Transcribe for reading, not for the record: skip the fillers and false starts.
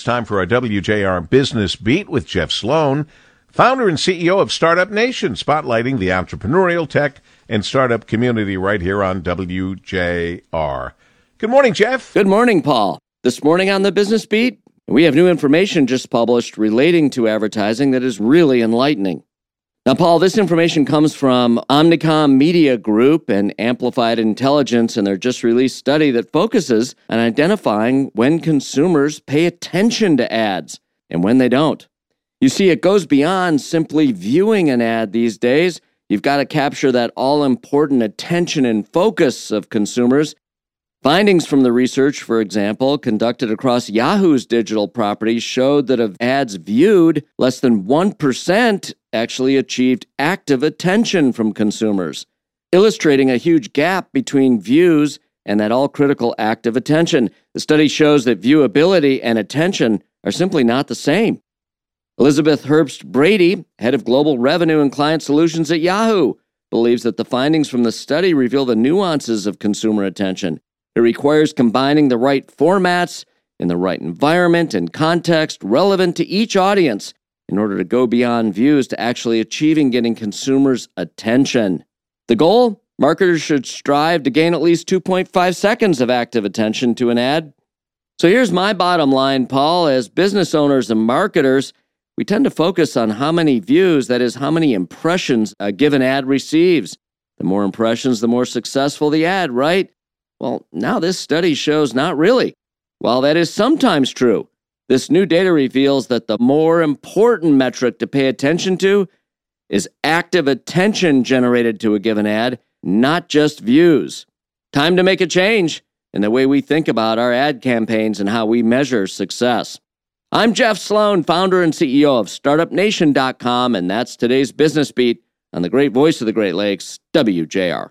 It's time for our WJR Business Beat with Jeff Sloan, founder and CEO of Startup Nation, spotlighting the entrepreneurial tech and startup community right here on WJR. Good morning, Jeff. Good morning, Paul. This morning on the Business Beat, we have new information just published relating to advertising that is really enlightening. Now, Paul, this information comes from Omnicom Media Group and Amplified Intelligence and their just-released study that focuses on identifying when consumers pay attention to ads and when they don't. You see, it goes beyond simply viewing an ad these days. You've got to capture that all-important attention and focus of consumers. Findings from the research, for example, conducted across Yahoo's digital properties showed that of ads viewed, less than 1% actually achieved active attention from consumers, illustrating a huge gap between views and that all-critical active attention. The study shows that viewability and attention are simply not the same. Elizabeth Herbst-Brady, head of global revenue and client solutions at Yahoo, believes that the findings from the study reveal the nuances of consumer attention. It requires combining the right formats in the right environment and context relevant to each audience in order to go beyond views to actually achieving getting consumers' attention. The goal? Marketers should strive to gain at least 2.5 seconds of active attention to an ad. So here's my bottom line, Paul. As business owners and marketers, we tend to focus on how many views, that is, how many impressions a given ad receives. The more impressions, the more successful the ad, right? Well, now this study shows not really. While that is sometimes true, this new data reveals that the more important metric to pay attention to is active attention generated to a given ad, not just views. Time to make a change in the way we think about our ad campaigns and how we measure success. I'm Jeff Sloan, founder and CEO of StartupNation.com, and that's today's Business Beat on the great voice of the Great Lakes, WJR.